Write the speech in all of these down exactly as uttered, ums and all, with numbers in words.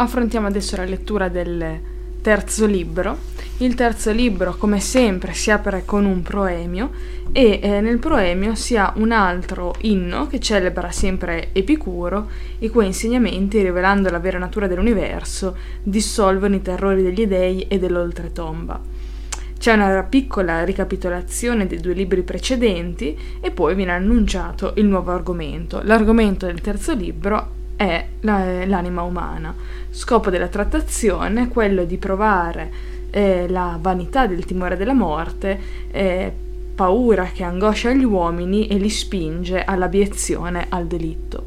Affrontiamo adesso la lettura del terzo libro. Il terzo libro, come sempre, si apre con un proemio e eh, nel proemio si ha un altro inno che celebra sempre Epicuro, i cui insegnamenti, rivelando la vera natura dell'universo, dissolvono i terrori degli dei e dell'oltretomba. C'è una piccola ricapitolazione dei due libri precedenti e poi viene annunciato il nuovo argomento. L'argomento del terzo libro è l'anima umana. Scopo della trattazione è quello di provare eh, la vanità del timore della morte, eh, paura che angoscia gli uomini e li spinge all'abiezione, al delitto.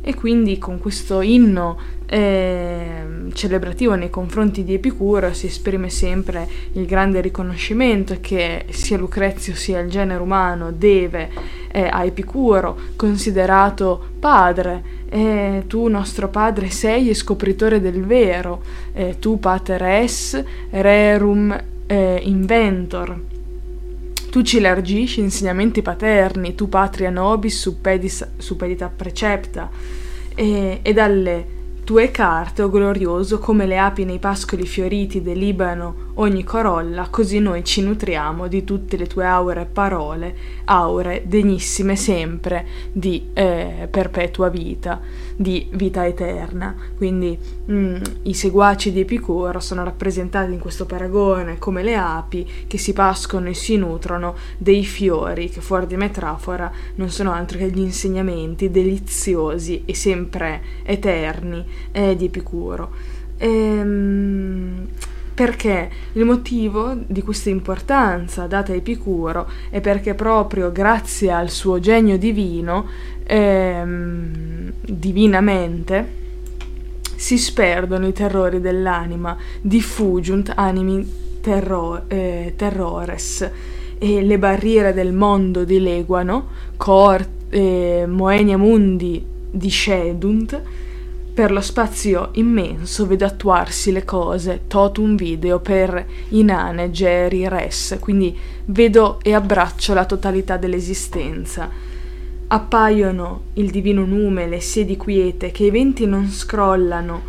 E quindi con questo inno eh, celebrativo nei confronti di Epicuro si esprime sempre il grande riconoscimento che sia Lucrezio sia il genere umano deve eh, a Epicuro, considerato padre. Eh, tu nostro padre sei e scopritore del vero, eh, tu pater es rerum eh, inventor, tu ci largisci insegnamenti paterni, tu patria nobis suppedis, suppedita precepta, eh, e dalle tue carte, o glorioso, come le api nei pascoli fioriti delibano ogni corolla, così noi ci nutriamo di tutte le tue aure parole, aure degnissime sempre di eh, perpetua vita, di vita eterna. Quindi mh, i seguaci di Epicuro sono rappresentati in questo paragone come le api che si pascono e si nutrono dei fiori, che fuori di metafora non sono altro che gli insegnamenti deliziosi e sempre eterni Eh, di Epicuro. Ehm, perché il motivo di questa importanza data a Epicuro è perché proprio grazie al suo genio divino, ehm, divinamente, si sperdono i terrori dell'anima, diffugiunt animi terro- eh, terrores, e le barriere del mondo dileguano, cor eh, moenia mundi discedunt, per lo spazio immenso vedo attuarsi le cose, totum video per inane geri res, quindi vedo e abbraccio la totalità dell'esistenza. Appaiono il divino nume, le sedi quiete, che i venti non scrollano,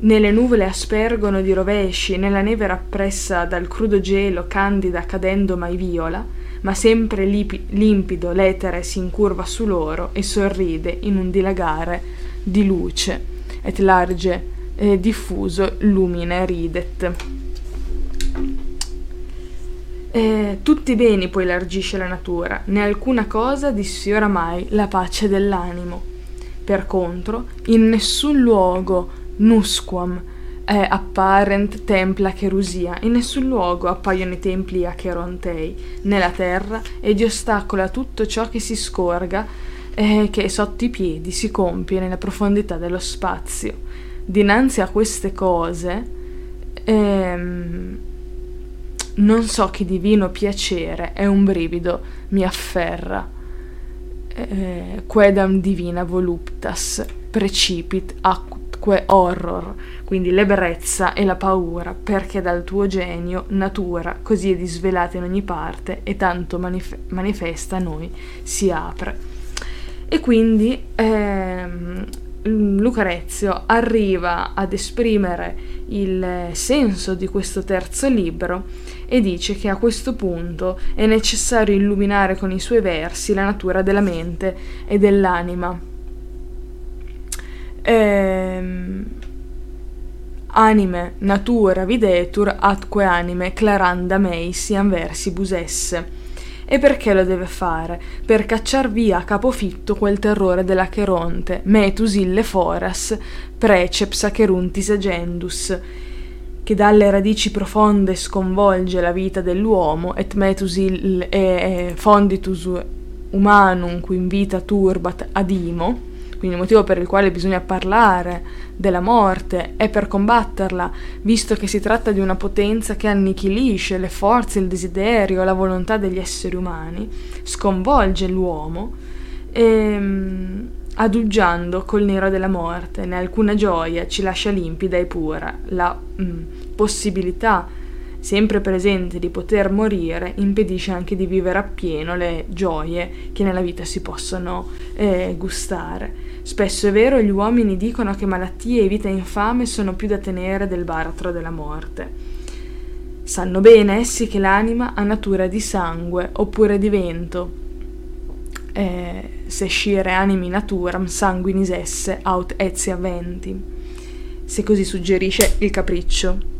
né le nuvole aspergono di rovesci, né la neve rappressa dal crudo gelo candida cadendo mai viola, ma sempre lipi- limpido l'etere si incurva su loro e sorride in un dilagare di luce. Et large eh, diffuso lumine ridet. Eh, tutti i beni poi largisce la natura, né alcuna cosa disfiora mai la pace dell'animo. Per contro, in nessun luogo nusquam eh, apparent templa cherusia, in nessun luogo appaiono i templi acherontei, né la terra, e di ostacolo a tutto ciò che si scorga, Eh, che sotto i piedi si compie nella profondità dello spazio. Dinanzi a queste cose ehm, non so che divino piacere e un brivido mi afferra, eh, quedam divina voluptas precipit acque horror, quindi l'ebbrezza e la paura, perché dal tuo genio natura così è disvelata in ogni parte e tanto manif- manifesta a noi si apre. E quindi ehm, Lucrezio arriva ad esprimere il senso di questo terzo libro e dice che a questo punto è necessario illuminare con i suoi versi la natura della mente e dell'anima. Ehm, anime natura videtur atque anime claranda mei sian versi busesse. E perché lo deve fare? Per cacciar via a capofitto quel terrore dell'Acheronte, metus ille foras, preceps acheruntis agendus, che dalle radici profonde sconvolge la vita dell'uomo, et metus ille eh, fonditus humanum quin vita turbat adimo. Quindi il motivo per il quale bisogna parlare della morte è per combatterla, visto che si tratta di una potenza che annichilisce le forze, il desiderio, la volontà degli esseri umani, sconvolge l'uomo, ehm, adugiando col nero della morte, né alcuna gioia ci lascia limpida e pura, la mh, possibilità sempre presente di poter morire impedisce anche di vivere appieno le gioie che nella vita si possono eh, gustare. Spesso è vero, gli uomini dicono che malattie e vita infame sono più da tenere del baratro della morte. Sanno bene essi che l'anima ha natura di sangue, oppure di vento. Eh, se scire animi naturam, sanguinis esse, aut etsi avventi. Se così suggerisce il capriccio.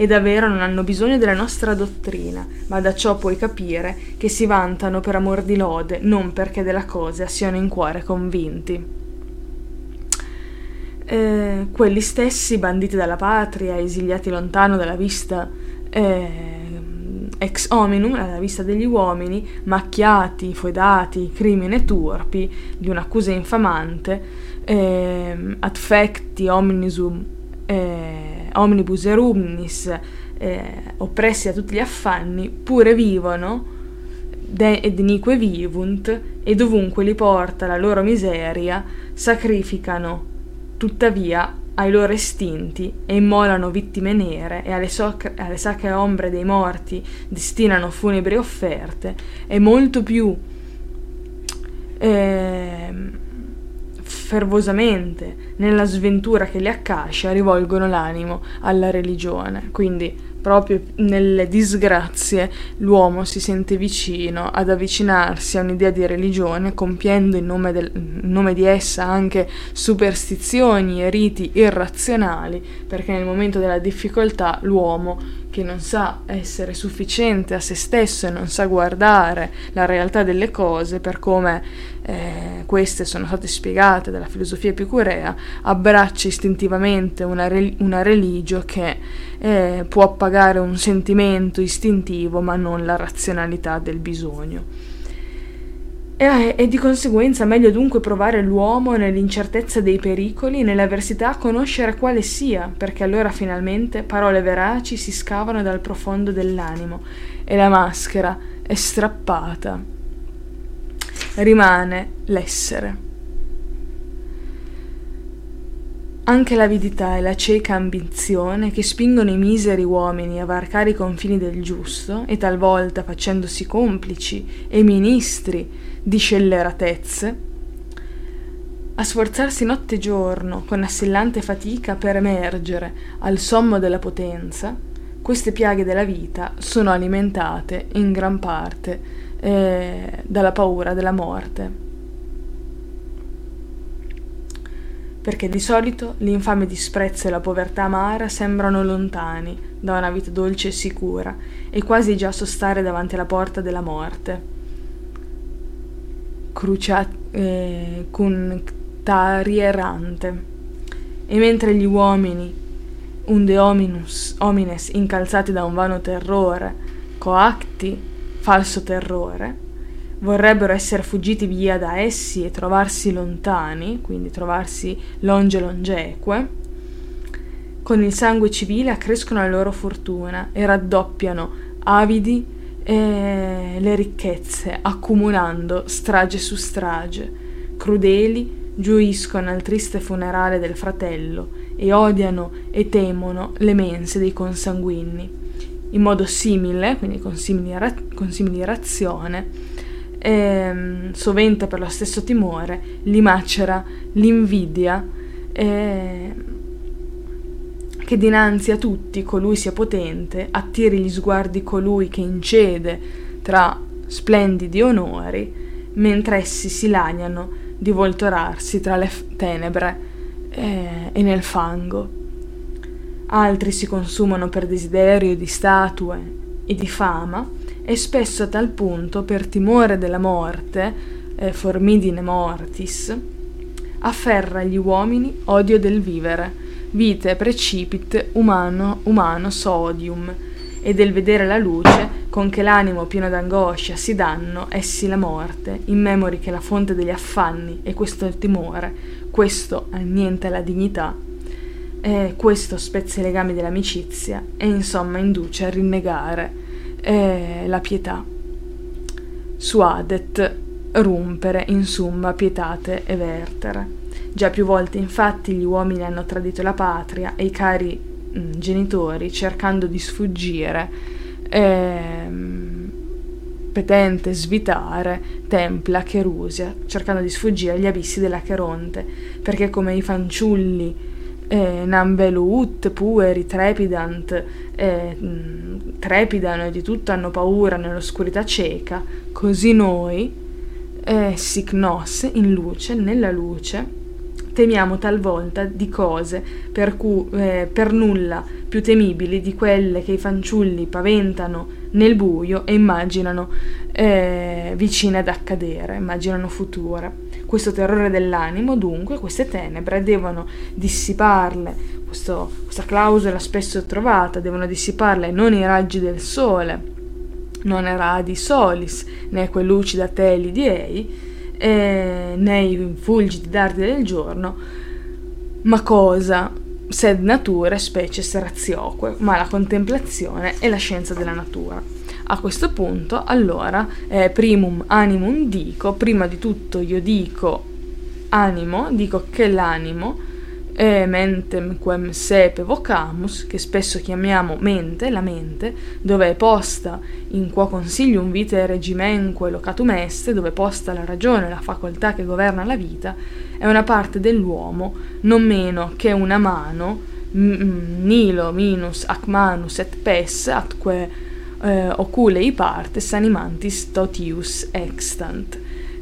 E davvero non hanno bisogno della nostra dottrina, ma da ciò puoi capire che si vantano per amor di lode, non perché della cosa siano in cuore convinti. Eh, quelli stessi, banditi dalla patria, esiliati lontano dalla vista eh, ex hominum, dalla vista degli uomini, macchiati, foedati, crimine turpi, di un'accusa infamante, eh, adfecti omnisum, eh, omnibus erumnis, eh, oppressi a tutti gli affanni, pure vivono, de- ed inique vivunt, e dovunque li porta la loro miseria, sacrificano tuttavia ai loro istinti e immolano vittime nere, e alle, soc- alle sacre ombre dei morti destinano funebri offerte, e molto più eh, fervosamente nella sventura che li accascia rivolgono l'animo alla religione. Quindi proprio nelle disgrazie l'uomo si sente vicino ad avvicinarsi a un'idea di religione, compiendo in nome, del, in nome di essa anche superstizioni e riti irrazionali, perché nel momento della difficoltà l'uomo, che non sa essere sufficiente a se stesso e non sa guardare la realtà delle cose per come eh, queste sono state spiegate dalla filosofia epicurea, abbraccia istintivamente una, re- una religio che eh, può appagare un sentimento istintivo ma non la razionalità del bisogno. E, e di conseguenza meglio dunque provare l'uomo nell'incertezza dei pericoli, nell'avversità, a conoscere quale sia, perché allora finalmente parole veraci si scavano dal profondo dell'animo e la maschera è strappata. Rimane l'essere. Anche l'avidità e la cieca ambizione che spingono i miseri uomini a varcare i confini del giusto, e talvolta facendosi complici e ministri di scelleratezze, a sforzarsi notte e giorno con assillante fatica per emergere al sommo della potenza, queste piaghe della vita sono alimentate in gran parte eh, dalla paura della morte. Perché di solito l'infame disprezzo e la povertà amara sembrano lontani da una vita dolce e sicura, e quasi già sostare davanti alla porta della morte. Cruciat eh, cuntarierante. E mentre gli uomini, unde hominus, homines, incalzati da un vano terrore, coacti, falso terrore, vorrebbero essere fuggiti via da essi e trovarsi lontani, quindi trovarsi longe longeque, con il sangue civile accrescono la loro fortuna e raddoppiano avidi eh, le ricchezze, accumulando strage su strage. Crudeli giuiscono al triste funerale del fratello e odiano e temono le mense dei consanguini. In modo simile, quindi con similira- con similirazione, E, sovente per lo stesso timore li macera l'invidia e, che dinanzi a tutti colui sia potente attiri gli sguardi colui che incede tra splendidi onori, mentre essi si lagnano di voltorarsi tra le tenebre e, e nel fango. Altri si consumano per desiderio di statue e di fama, e spesso a tal punto, per timore della morte, eh, formidine mortis, afferra gli uomini odio del vivere, vitae precipit umano, umano sodium, e del vedere la luce, con che l'animo pieno d'angoscia si danno essi la morte, immemori che la fonte degli affanni e questo è il timore, questo annienta la dignità, eh, questo spezza i legami dell'amicizia e insomma induce a rinnegare Eh, la pietà. Suadet rumpere in summa pietate e vertere. Già più volte infatti gli uomini hanno tradito la patria e i cari mh, genitori, cercando di sfuggire eh, petente svitare templa Cherusia, cercando di sfuggire agli abissi dell'Acheronte, perché come i fanciulli eh, Nambeluut, pueri, trepidant, eh, trepidano e di tutto hanno paura nell'oscurità cieca, così noi, eh, sic nos, in luce, nella luce, temiamo talvolta di cose per, cu- eh, per nulla più temibili di quelle che i fanciulli paventano nel buio e immaginano eh, vicine ad accadere, immaginano future. Questo terrore dell'animo, dunque, queste tenebre devono dissiparle, questo, questa clausola spesso trovata, devono dissiparle non i raggi del sole, non i radi solis, né quel lucida teli di ei, eh, né i fulgidi dardi del giorno, ma cosa? Sed nature, specie serazioque, ma la contemplazione e la scienza della natura. A questo punto, allora, eh, primum animum dico, prima di tutto io dico animo, dico che l'animo, eh, mentem quem sepe vocamus, che spesso chiamiamo mente, la mente, dove è posta in quo consilium vitae regimenque locatum est, dove è posta la ragione, la facoltà che governa la vita, è una parte dell'uomo, non meno che una mano, nilo minus ac manus et pes, atque eh, oculei partes animantis totius extant.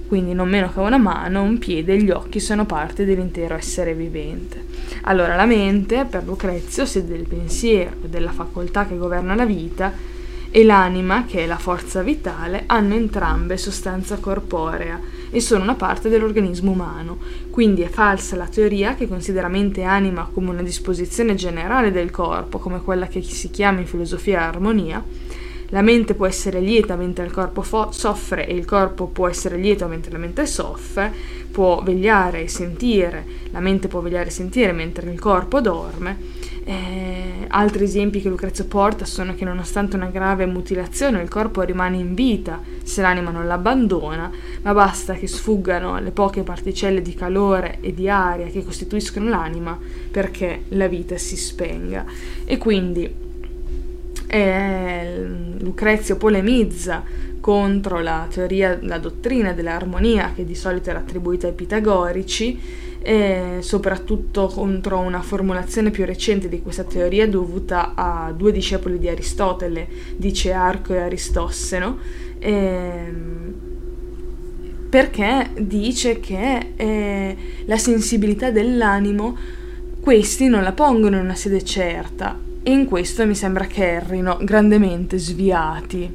Quindi non meno che una mano, un piede e gli occhi sono parte dell'intero essere vivente. Allora la mente, per Lucrezio, sede del pensiero, della facoltà che governa la vita, e l'anima, che è la forza vitale, hanno entrambe sostanza corporea e sono una parte dell'organismo umano. Quindi è falsa la teoria che considera mente e anima come una disposizione generale del corpo, come quella che si chiama in filosofia armonia. La mente può essere lieta mentre il corpo fo- soffre e il corpo può essere lieto mentre la mente soffre, può vegliare e sentire, la mente può vegliare e sentire mentre il corpo dorme. Eh, altri esempi che Lucrezio porta sono che nonostante una grave mutilazione il corpo rimane in vita se l'anima non l'abbandona, ma basta che sfuggano le poche particelle di calore e di aria che costituiscono l'anima perché la vita si spenga. E quindi Eh, Lucrezio polemizza contro la teoria, la dottrina dell'armonia che di solito era attribuita ai pitagorici, eh, soprattutto contro una formulazione più recente di questa teoria dovuta a due discepoli di Aristotele, di Cearco e Aristosseno, eh, perché dice che eh, la sensibilità dell'animo questi non la pongono in una sede certa. E in questo mi sembra che errino grandemente sviati,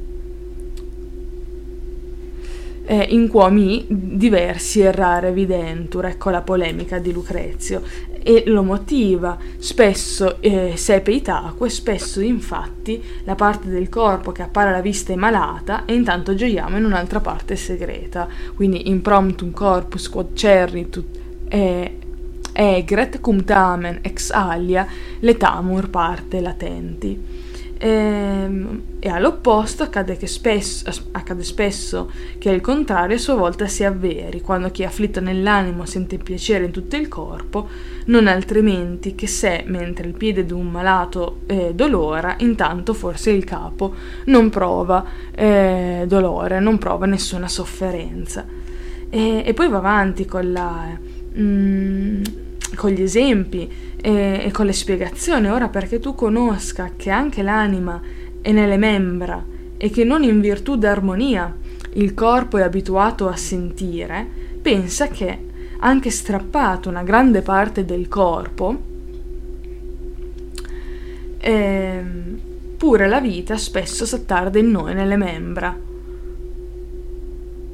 eh, in quo mi diversi errare videntur, ecco la polemica di Lucrezio, e lo motiva, spesso eh, sepe itaque, spesso infatti la parte del corpo che appare alla vista è malata e intanto gioiamo in un'altra parte segreta, quindi impromptum corpus quod cerritud eh, egret cum tamen ex alia letamur parte latenti. E, e all'opposto accade, che spesso, accade spesso che il contrario a sua volta si avveri, quando chi è afflitto nell'animo sente piacere in tutto il corpo, non altrimenti che se mentre il piede d'un malato eh, dolora, intanto forse il capo non prova eh, dolore, non prova nessuna sofferenza. E, e poi va avanti con la... Mm, con gli esempi e, e con le spiegazioni. Ora perché tu conosca che anche l'anima è nelle membra e che non in virtù d'armonia il corpo è abituato a sentire, pensa che anche strappato una grande parte del corpo eh, pure la vita spesso s'attarda in noi nelle membra.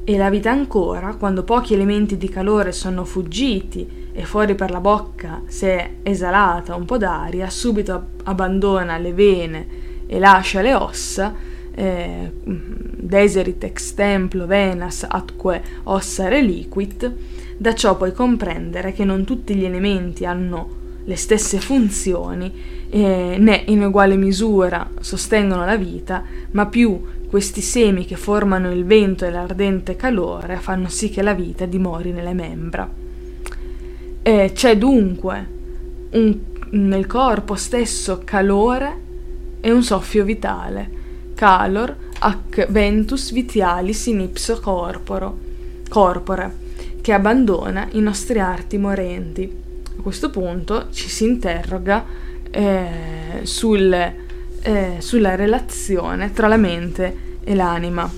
E la vita ancora, quando pochi elementi di calore sono fuggiti e fuori per la bocca, se esalata un po' d'aria, subito abbandona le vene e lascia le ossa, eh, deserit ex templo venas atque ossa reliquit, da ciò puoi comprendere che non tutti gli elementi hanno le stesse funzioni, eh, né in uguale misura sostengono la vita, ma più questi semi che formano il vento e l'ardente calore fanno sì che la vita dimori nelle membra. E c'è dunque un, nel corpo stesso calore e un soffio vitale, calor ac ventus vitialis in ipso corporo, corpore, che abbandona i nostri arti morenti. A questo punto ci si interroga eh, sul, eh, sulla relazione tra la mente e l'anima.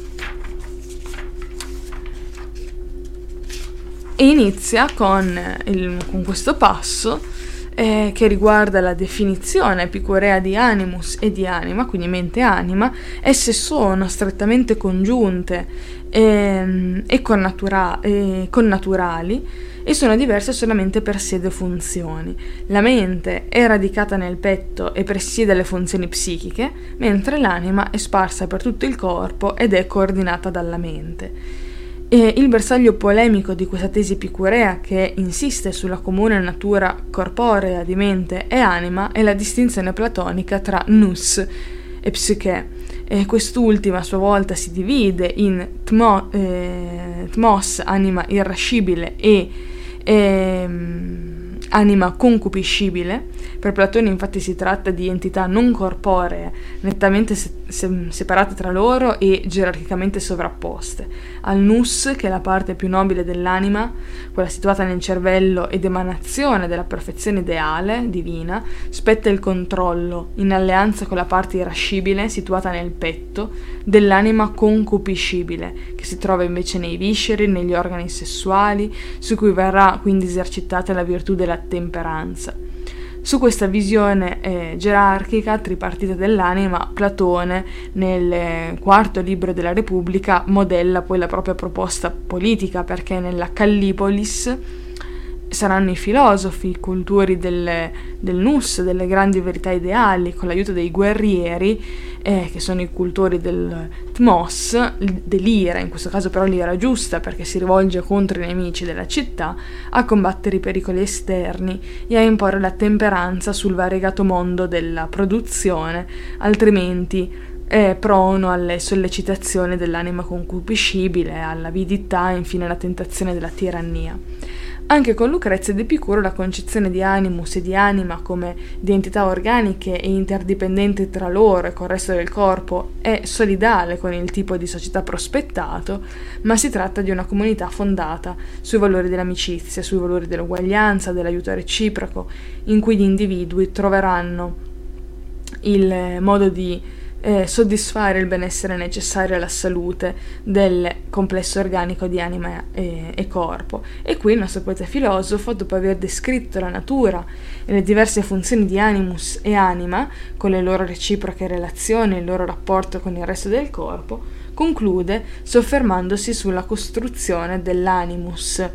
E inizia con, il, con questo passo Eh, che riguarda la definizione epicurea di animus e di anima, quindi mente e anima. Esse sono strettamente congiunte ehm, e connatura- eh, connaturali e sono diverse solamente per sede o funzioni. La mente è radicata nel petto e presiede le funzioni psichiche, mentre l'anima è sparsa per tutto il corpo ed è coordinata dalla mente. E il bersaglio polemico di questa tesi epicurea, che insiste sulla comune natura corporea di mente e anima, è la distinzione platonica tra nous e psyche. E quest'ultima a sua volta si divide in tmo, eh, tmos, anima irascibile, e eh, anima concupiscibile. Per Platone infatti si tratta di entità non corporee, nettamente se- se- separate tra loro e gerarchicamente sovrapposte. Al nous, che è la parte più nobile dell'anima, quella situata nel cervello ed emanazione della perfezione ideale, divina, spetta il controllo, in alleanza con la parte irascibile, situata nel petto, dell'anima concupiscibile, che si trova invece nei visceri, negli organi sessuali, su cui verrà quindi esercitata la virtù della temperanza. Su questa visione eh, gerarchica tripartita dell'anima, Platone, nel quarto libro della Repubblica, modella poi la propria proposta politica, perché nella Callipolis saranno i filosofi, i cultori del, del nous, delle grandi verità ideali, con l'aiuto dei guerrieri, eh, che sono i cultori del tmos, dell'ira, in questo caso però l'ira giusta, perché si rivolge contro i nemici della città, a combattere i pericoli esterni e a imporre la temperanza sul variegato mondo della produzione, altrimenti è prono alle sollecitazioni dell'anima concupiscibile, all'avidità e infine alla tentazione della tirannia. Anche con Lucrezio ed Epicuro la concezione di animus e di anima come di entità organiche e interdipendenti tra loro e col resto del corpo è solidale con il tipo di società prospettato, ma si tratta di una comunità fondata sui valori dell'amicizia, sui valori dell'uguaglianza, dell'aiuto reciproco, in cui gli individui troveranno il modo di eh, soddisfare il benessere necessario alla salute del complesso organico di anima e, e corpo. E qui il nostro poeta filosofo, dopo aver descritto la natura e le diverse funzioni di animus e anima, con le loro reciproche relazioni e il loro rapporto con il resto del corpo, conclude soffermandosi sulla costruzione dell'animus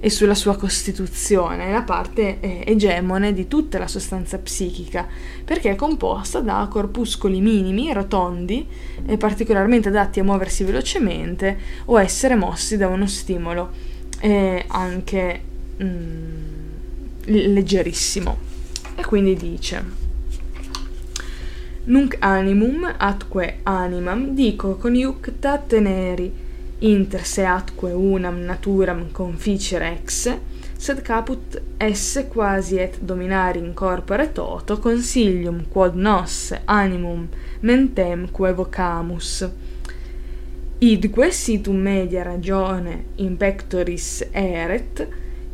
e sulla sua costituzione, la parte eh, egemone di tutta la sostanza psichica, perché è composta da corpuscoli minimi, rotondi, e particolarmente adatti a muoversi velocemente o a essere mossi da uno stimolo eh, anche mh, leggerissimo. E quindi dice: Nunc animum atque animam dico coniuncta teneri inter se atque unam naturam conficere ex, sed caput esse quasi et dominari in corpore toto consilium quod nos animum mentemque vocamus. Idque situm media ragione in pectoris eret,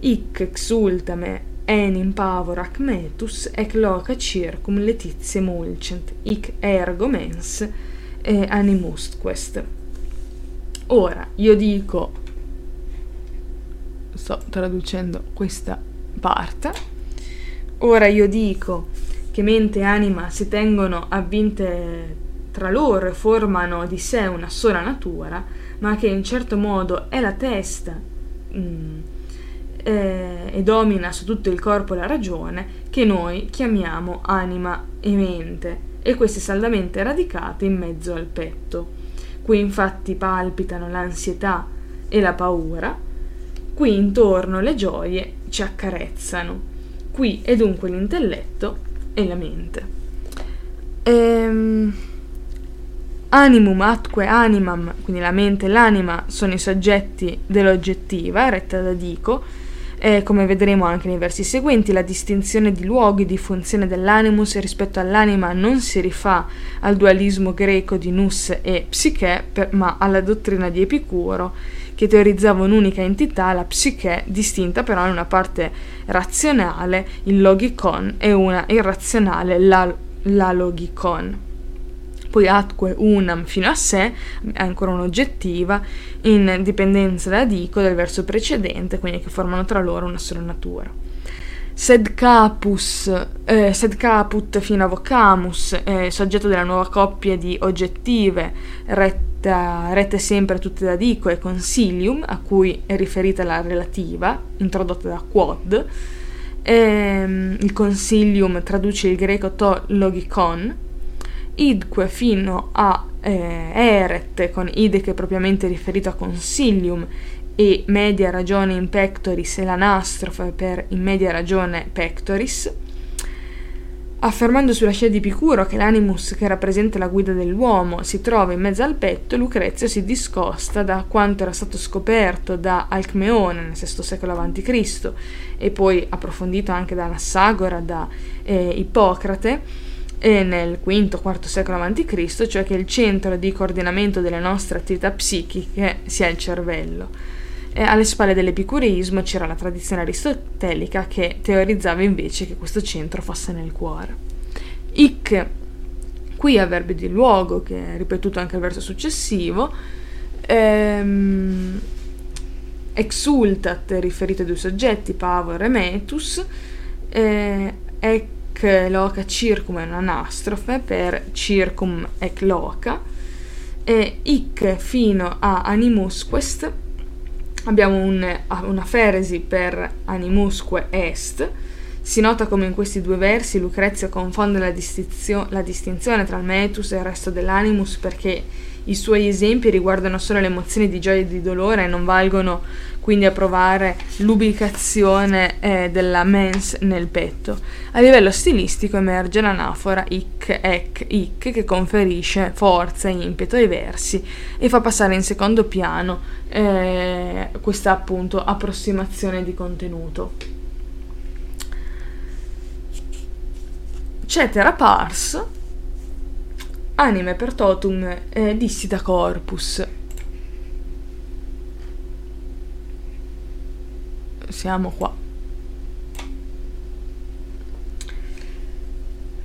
hic exulta me enim pavor ac metus, ec loca circum letizie mulcent, hic ergo mens eh, animusquest. Ora, io dico, sto traducendo questa parte, ora io dico che mente e anima si tengono avvinte tra loro e formano di sé una sola natura, ma che in certo modo è la testa mh, eh, e domina su tutto il corpo la ragione, che noi chiamiamo anima e mente, e queste saldamente radicate in mezzo al petto. Qui infatti palpitano l'ansietà e la paura, qui intorno le gioie ci accarezzano, qui è dunque l'intelletto e la mente. Ehm, animum atque animam, quindi la mente e l'anima, sono i soggetti dell'oggettiva, retta da dico, Eh, come vedremo anche nei versi seguenti, la distinzione di luoghi di funzione dell'animus rispetto all'anima non si rifà al dualismo greco di nous e psiche, per, ma alla dottrina di Epicuro, che teorizzava un'unica entità, la psiche, distinta però in una parte razionale, il logikon, e una irrazionale, la, la logikon. Poi atque unam fino a sé, ancora un'oggettiva, in dipendenza da dico del verso precedente, quindi che formano tra loro una sola natura. Sed capus, eh, sed caput fino a vocamus, eh, soggetto della nuova coppia di oggettive, retta, rette sempre tutte da dico e consilium, a cui è riferita la relativa, introdotta da quod. Eh, il consilium traduce il greco to logikon, idque fino a eh, eret, con ide che è propriamente riferito a consilium, e media ragione in pectoris e l'anastrofe per in media ragione pectoris, affermando sulla scia di Epicuro che l'animus che rappresenta la guida dell'uomo si trova in mezzo al petto, Lucrezio si discosta da quanto era stato scoperto da Alcmeone nel sesto secolo avanti Cristo e poi approfondito anche da Anassagora, da eh, Ippocrate, e nel quinto quarto secolo avanti Cristo, cioè che il centro di coordinamento delle nostre attività psichiche sia il cervello. E alle spalle dell'epicureismo c'era la tradizione aristotelica che teorizzava invece che questo centro fosse nel cuore. Hic, qui avverbio di luogo, che è ripetuto anche al verso successivo, ehm, exultat, riferito ai due soggetti, Pavo e Remetus, eh, ec loca circum è un'anastrofe per circum ec loca, e hic fino a animusquest abbiamo un, una feresi per animusque est. Si nota come in questi due versi Lucrezio confonde la, distizio- la distinzione tra il metus e il resto dell'animus, perché i suoi esempi riguardano solo le emozioni di gioia e di dolore e non valgono quindi a provare l'ubicazione eh, della mens nel petto. A livello stilistico emerge l'anafora hic, ec, hic, che conferisce forza e impeto ai versi e fa passare in secondo piano eh, questa appunto approssimazione di contenuto. Cetera pars, anime per totum eh, dissita corpus. Siamo qua.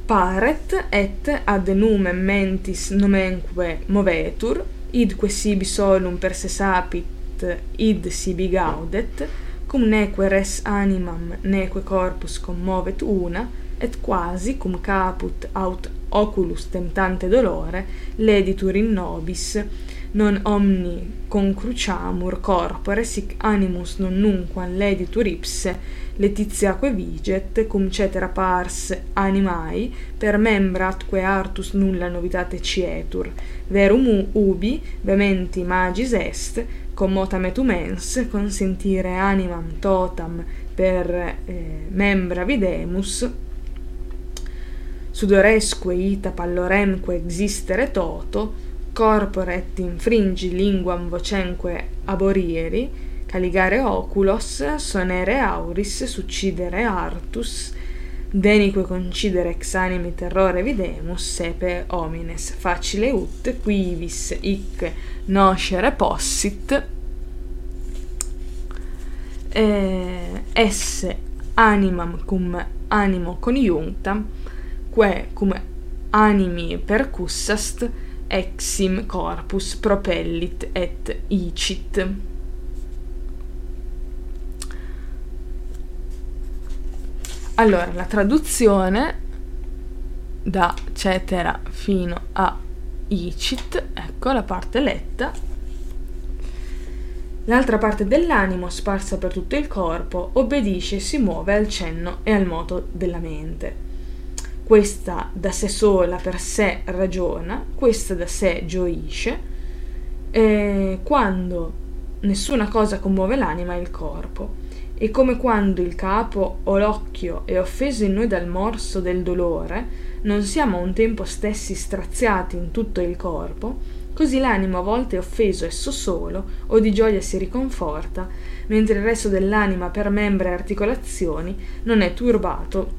Paret et ad numen mentis nomenque movetur, idque sibi solum per se sapit, id sibi gaudet, cum neque res animam neque corpus commovet una, et quasi cum caput aut oculus temptante dolore, leditur in nobis, non omni concruciamur corpore, sic animus non nunquam leditur ipse, letiziaque viget, cum cetera pars animae, per membra atque artus nulla novitate cietur, verum ubi, vehementi magis est, commotame tu mens, consentire animam totam per eh, membra videmus, sudoresque ita palloremque existere toto, corpore et infringi linguam vocenque aborieri, caligare oculos, sonere auris, succidere artus, denique concidere ex animi terrore videmus, sepe homines facile ut, quivis hic noscere possit, eh, esse animam cum animo coniunctam, que cum animi percussast, exim corpus propellit et icit. Allora, la traduzione da cetera fino a icit, ecco la parte letta. L'altra parte dell'animo, sparsa per tutto il corpo, obbedisce e si muove al cenno e al moto della mente. Questa da sé sola per sé ragiona, questa da sé gioisce, eh, quando nessuna cosa commuove l'anima e il corpo. E come quando il capo o l'occhio è offeso in noi dal morso del dolore, non siamo a un tempo stessi straziati in tutto il corpo, così l'animo a volte è offeso esso solo, o di gioia si riconforta, mentre il resto dell'anima per membra e articolazioni non è turbato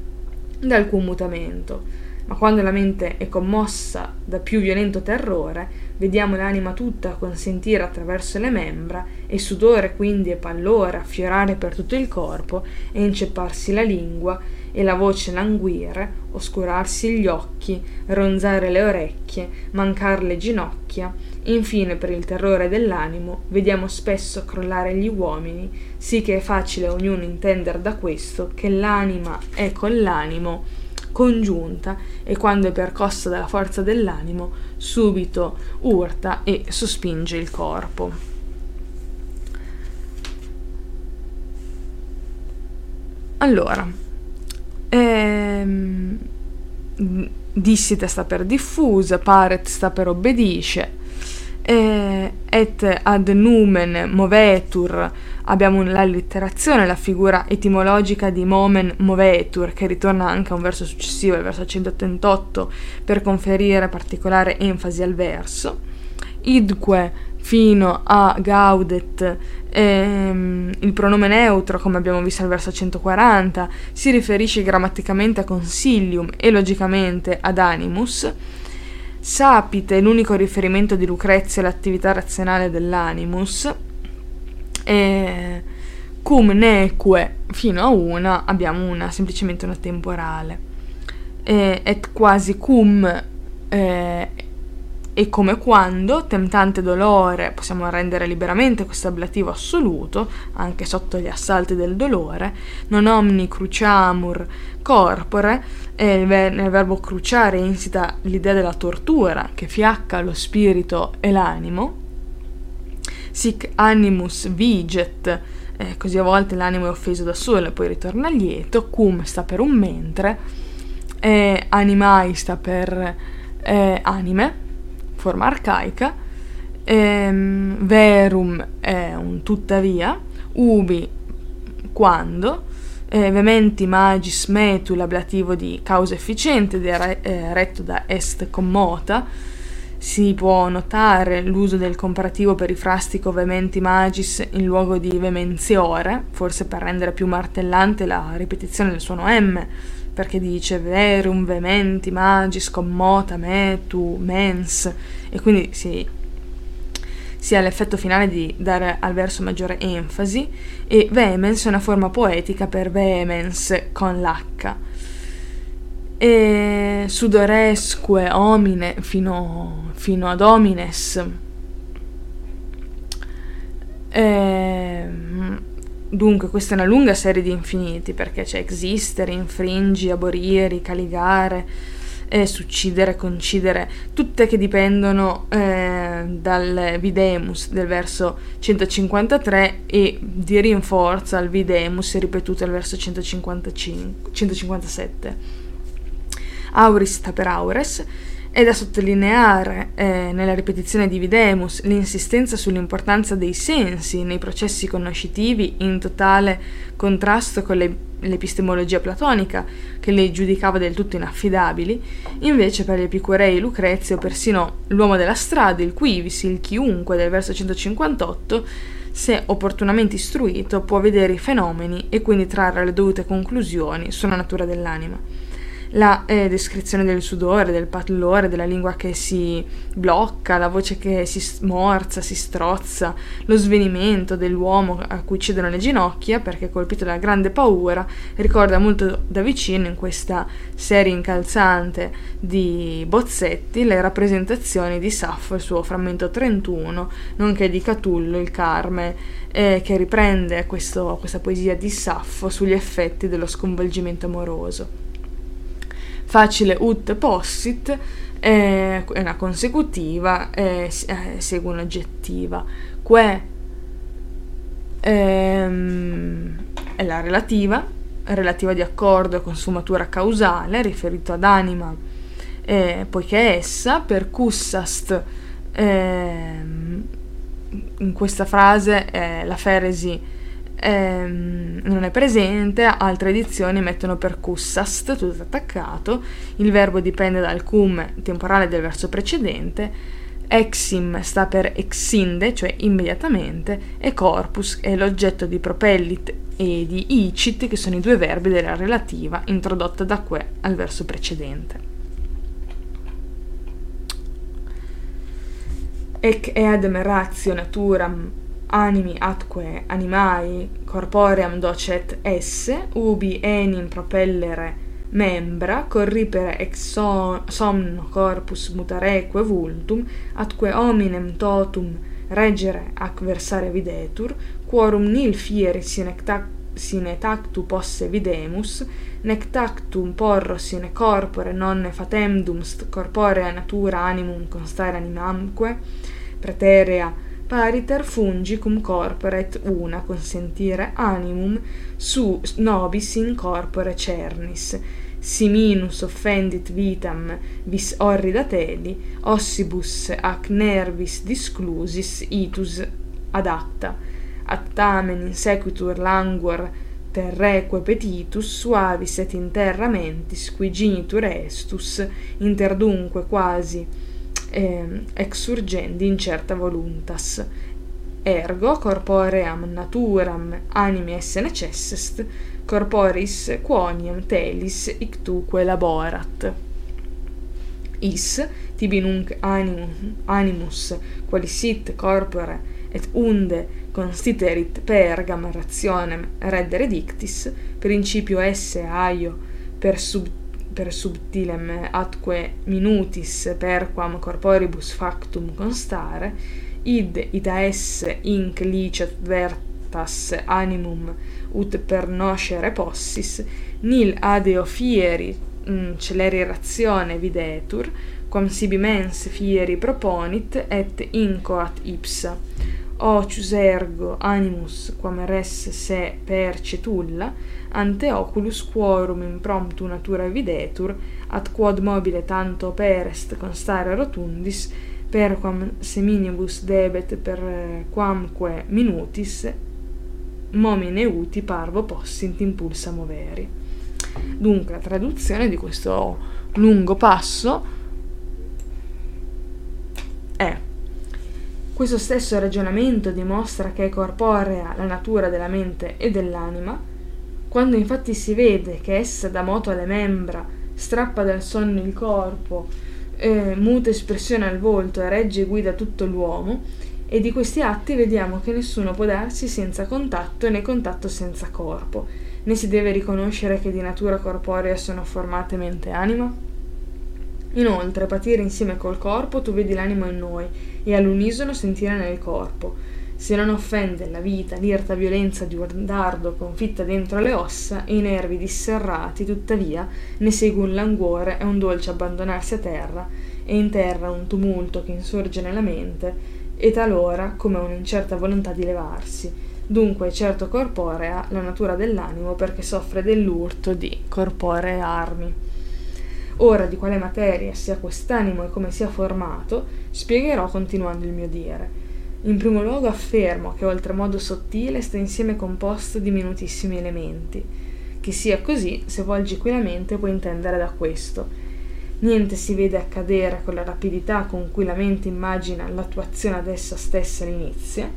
da alcun mutamento. Ma quando la mente è commossa da più violento terrore, vediamo l'anima tutta consentire attraverso le membra, e sudore quindi e pallore affiorare per tutto il corpo, e incepparsi la lingua, e la voce languire, oscurarsi gli occhi, ronzare le orecchie, mancar le ginocchia. Infine, per il terrore dell'animo, vediamo spesso crollare gli uomini, sì che è facile a ognuno intender da questo che l'anima è con l'animo congiunta, e quando è percossa dalla forza dell'animo subito urta e sospinge il corpo. Allora, ehm, dissita sta per diffusa, paret sta per obbedisce, eh, et ad numen movetur. Abbiamo la allitterazione, la figura etimologica di momen movetur, che ritorna anche a un verso successivo, il verso centottantotto, per conferire particolare enfasi al verso. Idque fino a gaudet, ehm, il pronome neutro, come abbiamo visto al verso centoquaranta, si riferisce grammaticamente a consilium e logicamente ad animus. Sapite, l'unico riferimento di Lucrezio all'attività razionale dell'animus. E cum neque fino a una abbiamo una semplicemente una temporale, e, et quasi cum eh, e come quando tentante dolore possiamo rendere liberamente questo ablativo assoluto anche sotto gli assalti del dolore. Non omni cruciamur corpore, e il ver- nel verbo cruciare insita l'idea della tortura che fiacca lo spirito e l'animo. Sic animus viget, eh, così a volte l'animo è offeso da solo e poi ritorna lieto. Cum sta per un mentre, eh, animai sta per eh, anime, forma arcaica, eh, verum è un tuttavia, ubi quando, eh, vementi magis metu, l'ablativo di causa efficiente ed è eh, retto da est commota. Si può notare l'uso del comparativo perifrastico vehementi magis in luogo di veemenziore, forse per rendere più martellante la ripetizione del suono M, perché dice verum vehementi magis commota metu mens, e quindi si, si ha l'effetto finale di dare al verso maggiore enfasi. E vehemens è una forma poetica per vehemens con l'H. E sudoresque homine fino, fino ad homines, e, dunque questa è una lunga serie di infiniti, perché c'è existere, infringi, aboriri, caligare, e succidere, concidere, tutte che dipendono eh, dal videmus del verso centocinquantatré e di rinforzo al videmus ripetuto al verso centocinquantacinque centocinquantasette. Auris sta per aures, è da sottolineare eh, nella ripetizione di videmus l'insistenza sull'importanza dei sensi nei processi conoscitivi, in totale contrasto con le, l'epistemologia platonica, che li giudicava del tutto inaffidabili. Invece per gli epicurei Lucrezio persino l'uomo della strada, il quivis, il chiunque del verso centocinquantotto, se opportunamente istruito, può vedere i fenomeni e quindi trarre le dovute conclusioni sulla natura dell'anima. La eh, descrizione del sudore, del pallore, della lingua che si blocca, la voce che si smorza, si strozza, lo svenimento dell'uomo a cui cedono le ginocchia perché colpito da grande paura, ricorda molto da vicino, in questa serie incalzante di bozzetti, le rappresentazioni di Saffo, il suo frammento trentuno, nonché di Catullo, il Carme, eh, che riprende questo, questa poesia di Saffo sugli effetti dello sconvolgimento amoroso. Facile ut possit è eh, una consecutiva, eh, segue un'oggettiva. Que ehm, è la relativa, relativa di accordo con sfumatura causale, riferito ad anima, eh, poiché essa, per cussast, ehm, in questa frase eh, la feresi Ehm, non è presente. Altre edizioni mettono per cussast tutto attaccato. Il verbo dipende dal cum temporale del verso precedente, Exim sta per exinde, cioè immediatamente, e corpus è l'oggetto di propellit e di icit, che sono i due verbi della relativa introdotta da que al verso precedente. Ec eadem ratio naturam animi atque animai corpoream docet esse, ubi enim propellere membra, corripere ex somno corpus mutareque vultum, atque hominem totum regere ac versare videtur, quorum nil fieri sine tactu posse videmus, nec tactum porro sine corpore nonne fatemdum corporea natura animum constare animamque, preterea pariter fungi cum corporet una consentire animum su nobis in corpore cernis. Siminus offendit vitam vis horrida teli, ossibus ac nervis disclusis itus adatta. Attamen in sequitur languor terreque petitus, suavis et interra mentis, qui genitur estus, interdunque quasi Eh, ex urgendi incerta voluntas. Ergo corpoream naturam animi esse necessest, corporis quoniam telis ictuque laborat. Is tibi nunc animum, animus qualisit corpore et unde constiterit pergam rationem reddere dictis, principio esse aio per sub per subtilem atque minutis perquam corporibus factum constare, id ita esse inc licet vertas animum ut per noscere possis, nil adeo fieri mh, celeri ratione videtur, quam sibi mens fieri proponit, et incoat ipsa. Ocius ergo animus quam res se percetulla, ante oculus quorum impromptu natura videtur, ad quod mobile tanto operest constare rotundis, perquam seminibus debet per quamque minutis, momine uti parvo possint impulsa moveri. Dunque la traduzione di questo lungo passo è: questo stesso ragionamento dimostra che è corporea la natura della mente e dell'anima. Quando infatti si vede che essa dà moto alle membra, strappa dal sonno il corpo, eh, muta espressione al volto e regge e guida tutto l'uomo, e di questi atti vediamo che nessuno può darsi senza contatto e né contatto senza corpo, né si deve riconoscere che di natura corporea sono formate mente e anima. Inoltre, patire insieme col corpo, tu vedi l'anima in noi, e all'unisono sentire nel corpo. Se non offende la vita, l'irta violenza di un dardo confitta dentro le ossa, e i nervi disserrati, tuttavia, ne segue un languore e un dolce abbandonarsi a terra, e in terra un tumulto che insorge nella mente, e talora come un'incerta volontà di levarsi. Dunque è certo corporea la natura dell'animo, perché soffre dell'urto di corporee armi. Ora, di quale materia sia quest'animo e come sia formato, spiegherò continuando il mio dire. In primo luogo affermo che oltremodo sottile sta insieme composto di minutissimi elementi. Che sia così, se volgi qui la mente, puoi intendere da questo. Niente si vede accadere con la rapidità con cui la mente immagina l'attuazione ad essa stessa all'inizio.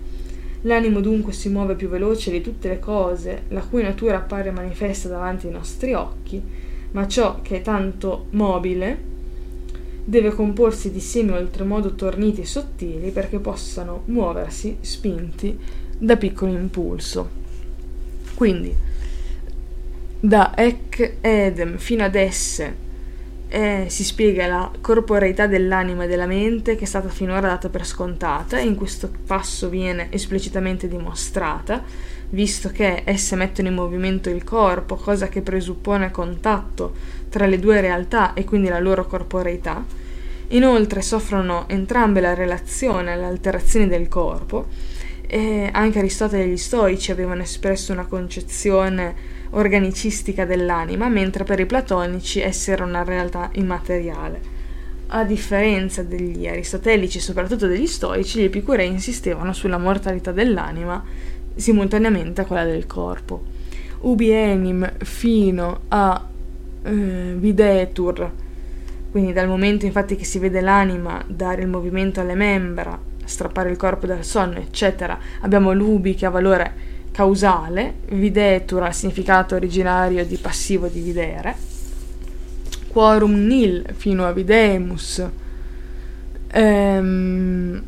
L'animo dunque si muove più veloce di tutte le cose, la cui natura appare manifesta davanti ai nostri occhi, ma ciò che è tanto mobile deve comporsi di semi oltremodo torniti e sottili, perché possano muoversi spinti da piccolo impulso. Quindi, da ec edem fino ad esse eh, si spiega la corporeità dell'anima e della mente, che è stata finora data per scontata, e in questo passo viene esplicitamente dimostrata, visto che esse mettono in movimento il corpo, cosa che presuppone contatto tra le due realtà e quindi la loro corporeità. Inoltre soffrono entrambe la relazione alle alterazioni del corpo, e anche Aristotele e gli Stoici avevano espresso una concezione organicistica dell'anima, mentre per i platonici essa era una realtà immateriale. A differenza degli aristotelici e soprattutto degli Stoici, gli epicurei insistevano sulla mortalità dell'anima simultaneamente a quella del corpo. Ubi enim fino a eh, videtur Quindi dal momento infatti che si vede l'anima dare il movimento alle membra, strappare il corpo dal sonno, eccetera, abbiamo l'ubi che ha valore causale, videtur ha il significato originario di passivo di videre, quorum nil fino a videmus, ehm,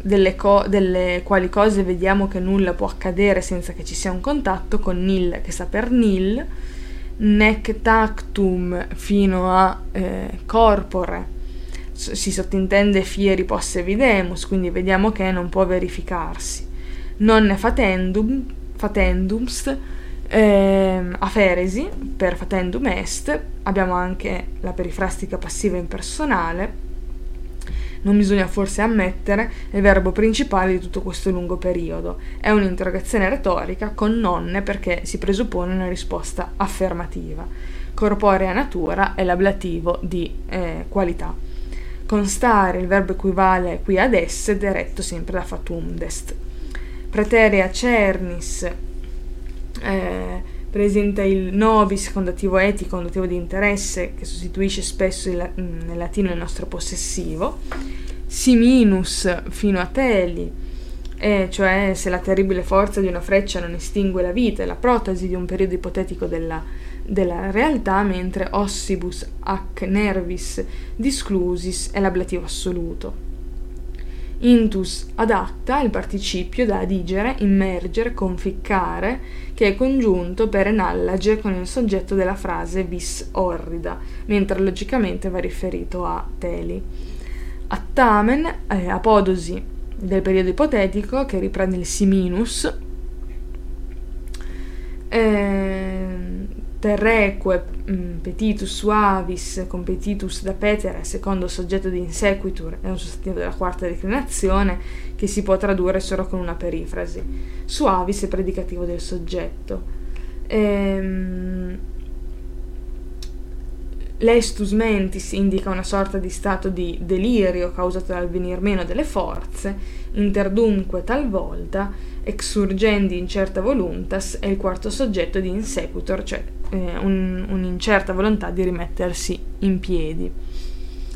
delle, co- delle quali cose vediamo che nulla può accadere senza che ci sia un contatto, con nil che sta per nil, nec tactum fino a eh, corpore, si sottintende fieri posse videmus, quindi vediamo che non può verificarsi. Non fatendum, fatendums, eh, aferesi, per fatendum est, abbiamo anche la perifrastica passiva impersonale, non bisogna forse ammettere il verbo principale di tutto questo lungo periodo. È un'interrogazione retorica con nonne perché si presuppone una risposta affermativa. Corporea natura è l'ablativo di eh, qualità. Constare, il verbo equivale qui ad esse, diretto sempre da fatumdest. Praeterea cernis eh, presenta il nobis, condativo etico, condativo di interesse, che sostituisce spesso il, nel latino il nostro possessivo. Siminus fino a teli, eh, cioè se la terribile forza di una freccia non estingue la vita, è la protasi di un periodo ipotetico della della realtà, mentre ossibus ac nervis disclusis è l'ablativo assoluto. Intus adatta, il participio da adigere, immergere, conficcare, che è congiunto per enallage con il soggetto della frase vis orrida, mentre logicamente va riferito a teli. Attamen, eh, apodosi del periodo ipotetico, che riprende il siminus, ehm Terreque, petitus suavis, competitus da petere, secondo soggetto di insequitur, è un sostantivo della quarta declinazione che si può tradurre solo con una perifrasi. Suavis è predicativo del soggetto. Ehm, l'estus mentis indica una sorta di stato di delirio causato dal venir meno delle forze, interdunque talvolta, exurgendi incerta voluntas è il quarto soggetto di insequitur, cioè Eh, un, un'incerta volontà di rimettersi in piedi.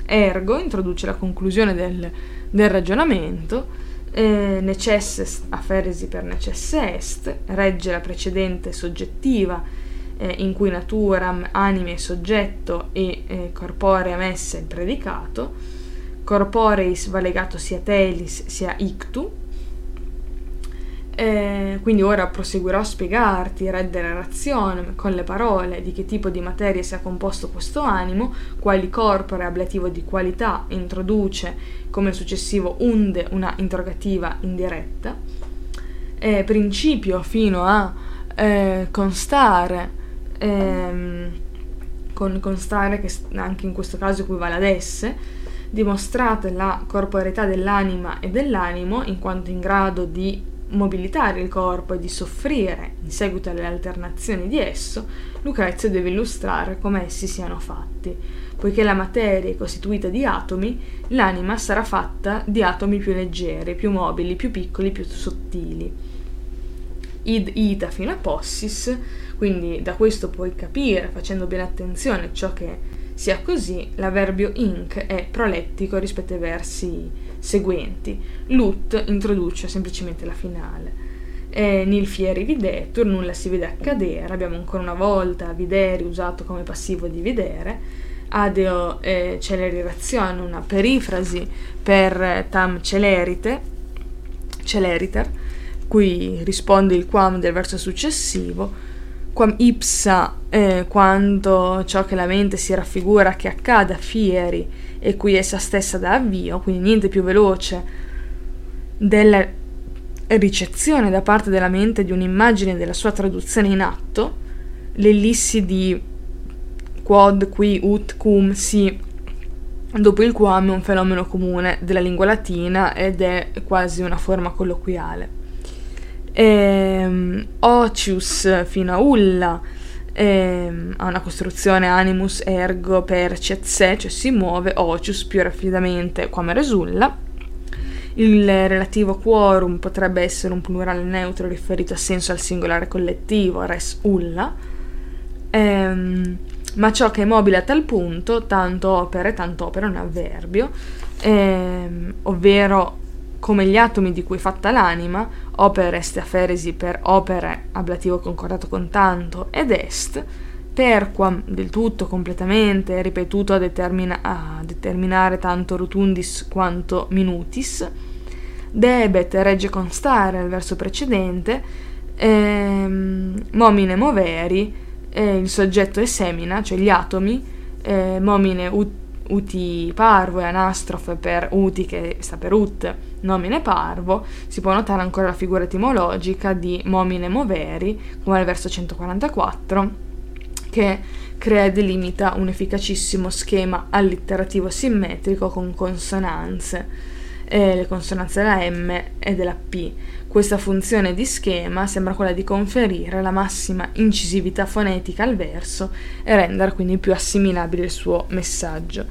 Ergo introduce la conclusione del, del ragionamento, eh, necesses aferesi per necesse est, regge la precedente soggettiva eh, in cui naturam, anime e soggetto e eh, corpoream esse il predicato, corporeis va legato sia telis sia ictu. Eh, quindi ora proseguirò a spiegarti, reddere razionem, con le parole, di che tipo di materia sia composto questo animo, quali corpore, ablativo di qualità, introduce come successivo unde una interrogativa indiretta, eh, principio fino a eh, constare, ehm, con constare che anche in questo caso equivale ad esse, dimostrate la corporeità dell'anima e dell'animo in quanto in grado di mobilitare il corpo e di soffrire in seguito alle alternazioni di esso, Lucrezio deve illustrare come essi siano fatti. Poiché la materia è costituita di atomi, l'anima sarà fatta di atomi più leggeri, più mobili, più piccoli, più sottili. Id ita fino a possis, quindi da questo puoi capire, facendo bene attenzione ciò che sia così, l'avverbio inc è prolettico rispetto ai versi seguenti. Lut introduce semplicemente la finale. Eh, nil fieri videtur, nulla si vede accadere, abbiamo ancora una volta videri usato come passivo di vedere, adeo eh, celeri razione, una perifrasi per tam celerite, celeriter, qui risponde il quam del verso successivo, quam ipsa eh, quanto ciò che la mente si raffigura che accada fieri e cui essa stessa dà avvio, quindi niente più veloce della ricezione da parte della mente di un'immagine e della sua traduzione in atto. L'ellissi di quod, qui, ut, cum, si dopo il quam è un fenomeno comune della lingua latina ed è quasi una forma colloquiale. Ehm, ocius fino a ulla ehm, ha una costruzione animus ergo perci et se, cioè si muove ocius più rapidamente quam resulla. Il relativo quorum potrebbe essere un plurale neutro riferito a senso al singolare collettivo res ulla. Ehm, ma ciò che è mobile a tal punto, tanto opera e tanto opera è un avverbio, ehm, ovvero come gli atomi di cui è fatta l'anima, opera est aferesi per opera, ablativo concordato con tanto, ed est, terquam, del tutto, completamente, ripetuto a, determina- a determinare tanto rotundis quanto minutis, debet regge constare al verso precedente, ehm, momine moveri, eh, il soggetto è semina, cioè gli atomi, eh, momine ut- uti parvo e anastrofe per uti che sta per ut, nomine parvo. Si può notare ancora la figura etimologica di momine moveri, come al verso centoquarantaquattro, che crea e delimita un efficacissimo schema allitterativo simmetrico con consonanze, eh, le consonanze della M e della P. Questa funzione di schema sembra quella di conferire la massima incisività fonetica al verso e rendere quindi più assimilabile il suo messaggio.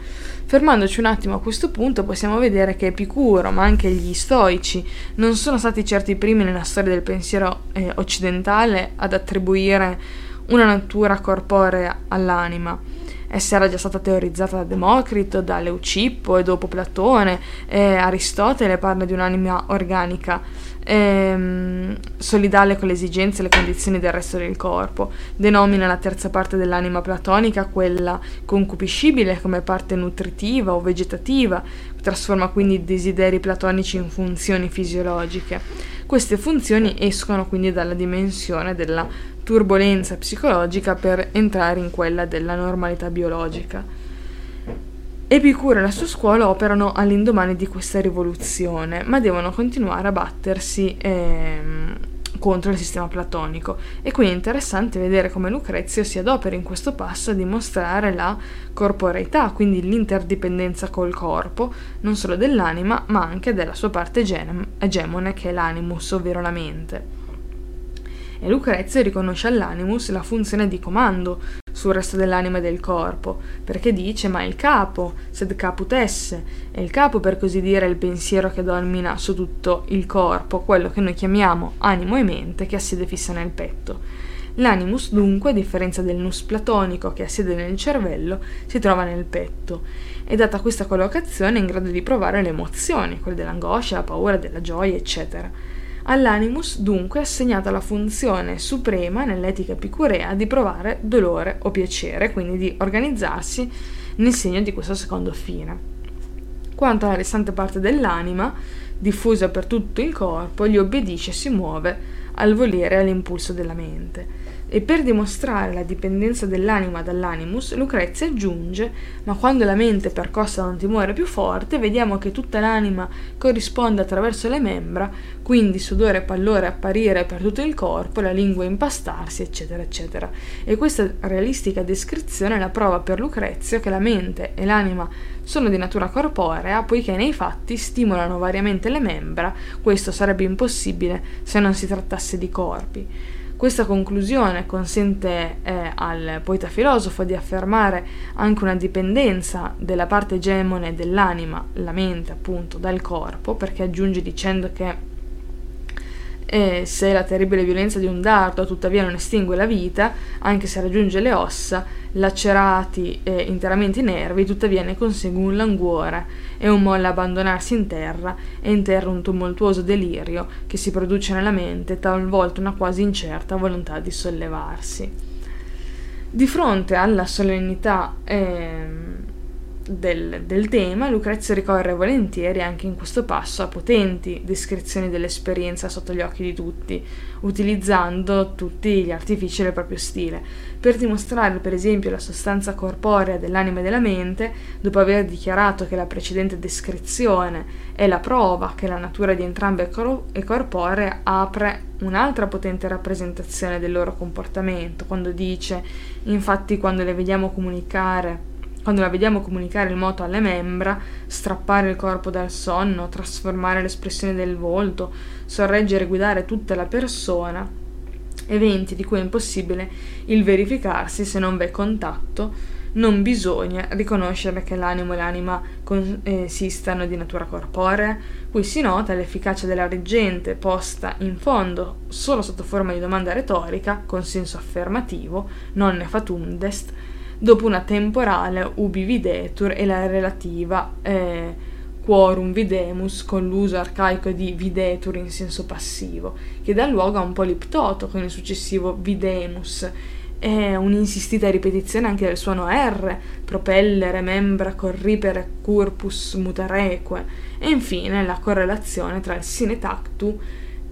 Fermandoci un attimo a questo punto, possiamo vedere che Epicuro, ma anche gli stoici, non sono stati certo i primi nella storia del pensiero eh, occidentale ad attribuire una natura corporea all'anima. Essa era già stata teorizzata da Democrito, da Leucippo e dopo Platone. eh, Aristotele parla di un'anima organica, Ehm, solidale con le esigenze e le condizioni del resto del corpo. Denomina la terza parte dell'anima platonica quella concupiscibile come parte nutritiva o vegetativa, trasforma quindi i desideri platonici in funzioni fisiologiche. Queste funzioni escono quindi dalla dimensione della turbolenza psicologica per entrare in quella della normalità biologica. Epicuro e la sua scuola operano all'indomani di questa rivoluzione, ma devono continuare a battersi ehm, contro il sistema platonico. E qui è interessante vedere come Lucrezio si adopera in questo passo a dimostrare la corporeità, quindi l'interdipendenza col corpo, non solo dell'anima, ma anche della sua parte gem- egemone che è l'animus, ovvero la mente. E Lucrezio riconosce all'animus la funzione di comando sul resto dell'anima e del corpo, perché dice: ma il capo, sed caput esse, è il capo per così dire il pensiero che domina su tutto il corpo, quello che noi chiamiamo animo e mente, che ha sede fissa nel petto. L'animus dunque, a differenza del nous platonico che ha sede nel cervello, si trova nel petto. È data questa collocazione in grado di provare le emozioni, quelle dell'angoscia, la paura, della gioia, eccetera. All'animus dunque è assegnata la funzione suprema nell'etica epicurea di provare dolore o piacere, quindi di organizzarsi nel segno di questo secondo fine. Quanto alla restante parte dell'anima, diffusa per tutto il corpo, gli obbedisce e si muove al volere e all'impulso della mente. E per dimostrare la dipendenza dell'anima dall'animus, Lucrezio aggiunge: ma quando la mente è percossa da un timore più forte, vediamo che tutta l'anima corrisponde attraverso le membra, quindi sudore e pallore apparire per tutto il corpo, la lingua impastarsi, eccetera, eccetera. E questa realistica descrizione è la prova per Lucrezio che la mente e l'anima sono di natura corporea, poiché nei fatti stimolano variamente le membra. Questo sarebbe impossibile se non si trattasse di corpi. Questa conclusione consente eh, al poeta filosofo di affermare anche una dipendenza della parte egemone dell'anima, la mente appunto, dal corpo, perché aggiunge dicendo che eh, se la terribile violenza di un dardo tuttavia non estingue la vita, anche se raggiunge le ossa, lacerati eh, interamente i nervi, tuttavia ne consegue un languore e un molle abbandonarsi in terra e in terra un tumultuoso delirio che si produce nella mente, talvolta una quasi incerta volontà di sollevarsi. Di fronte alla solennità eh, del, del tema, Lucrezio ricorre volentieri anche in questo passo a potenti descrizioni dell'esperienza sotto gli occhi di tutti, utilizzando tutti gli artifici del proprio stile. Per dimostrare, per esempio, la sostanza corporea dell'anima e della mente, dopo aver dichiarato che la precedente descrizione è la prova che la natura di entrambe è corporea, apre un'altra potente rappresentazione del loro comportamento, quando dice: infatti quando le vediamo comunicare Quando la vediamo comunicare il moto alle membra, strappare il corpo dal sonno, trasformare l'espressione del volto, sorreggere e guidare tutta la persona, eventi di cui è impossibile il verificarsi se non v'è contatto, non bisogna riconoscere che l'animo e l'anima consistano di natura corporea. Qui si nota l'efficacia della reggente posta in fondo solo sotto forma di domanda retorica, con senso affermativo, non ne fatum est, dopo una temporale ubi videtur e la relativa eh, quorum videmus, con l'uso arcaico di videtur in senso passivo, che dà luogo a un poliptoto con il successivo videmus. È un'insistita ripetizione anche del suono R, propellere, membra, corripere, corpus, mutareque, e infine la correlazione tra il sine tactu,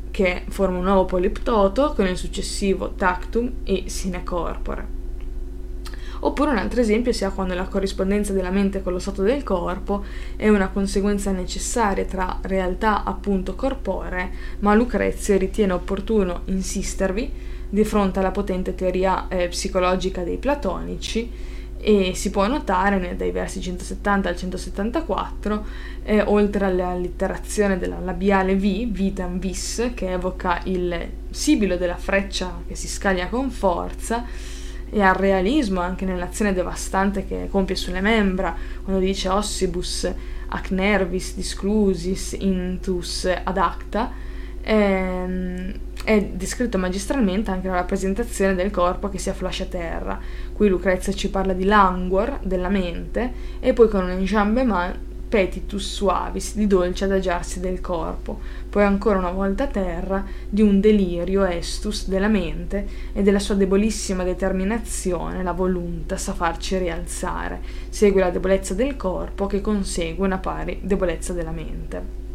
che forma un nuovo poliptoto, con il successivo tactum e sine corpore. Oppure un altro esempio sia quando la corrispondenza della mente con lo stato del corpo è una conseguenza necessaria tra realtà appunto corporee, ma Lucrezio ritiene opportuno insistervi di fronte alla potente teoria eh, psicologica dei platonici, e si può notare dai versi centosettanta al centosettantaquattro, eh, oltre all'allitterazione della labiale V, vitam vis, che evoca il sibilo della freccia che si scaglia con forza, e al realismo anche nell'azione devastante che compie sulle membra, quando dice ossibus ac nervis disclusis intus ad acta. Ehm, È descritto magistralmente anche la rappresentazione del corpo che si afflascia a terra. Qui Lucrezia ci parla di languor della mente, e poi con un enjambement petitus suavis, di dolce adagiarsi del corpo, poi ancora una volta a terra, di un delirio estus della mente e della sua debolissima determinazione, la voluntas a farci rialzare. Segue la debolezza del corpo che consegue una pari debolezza della mente.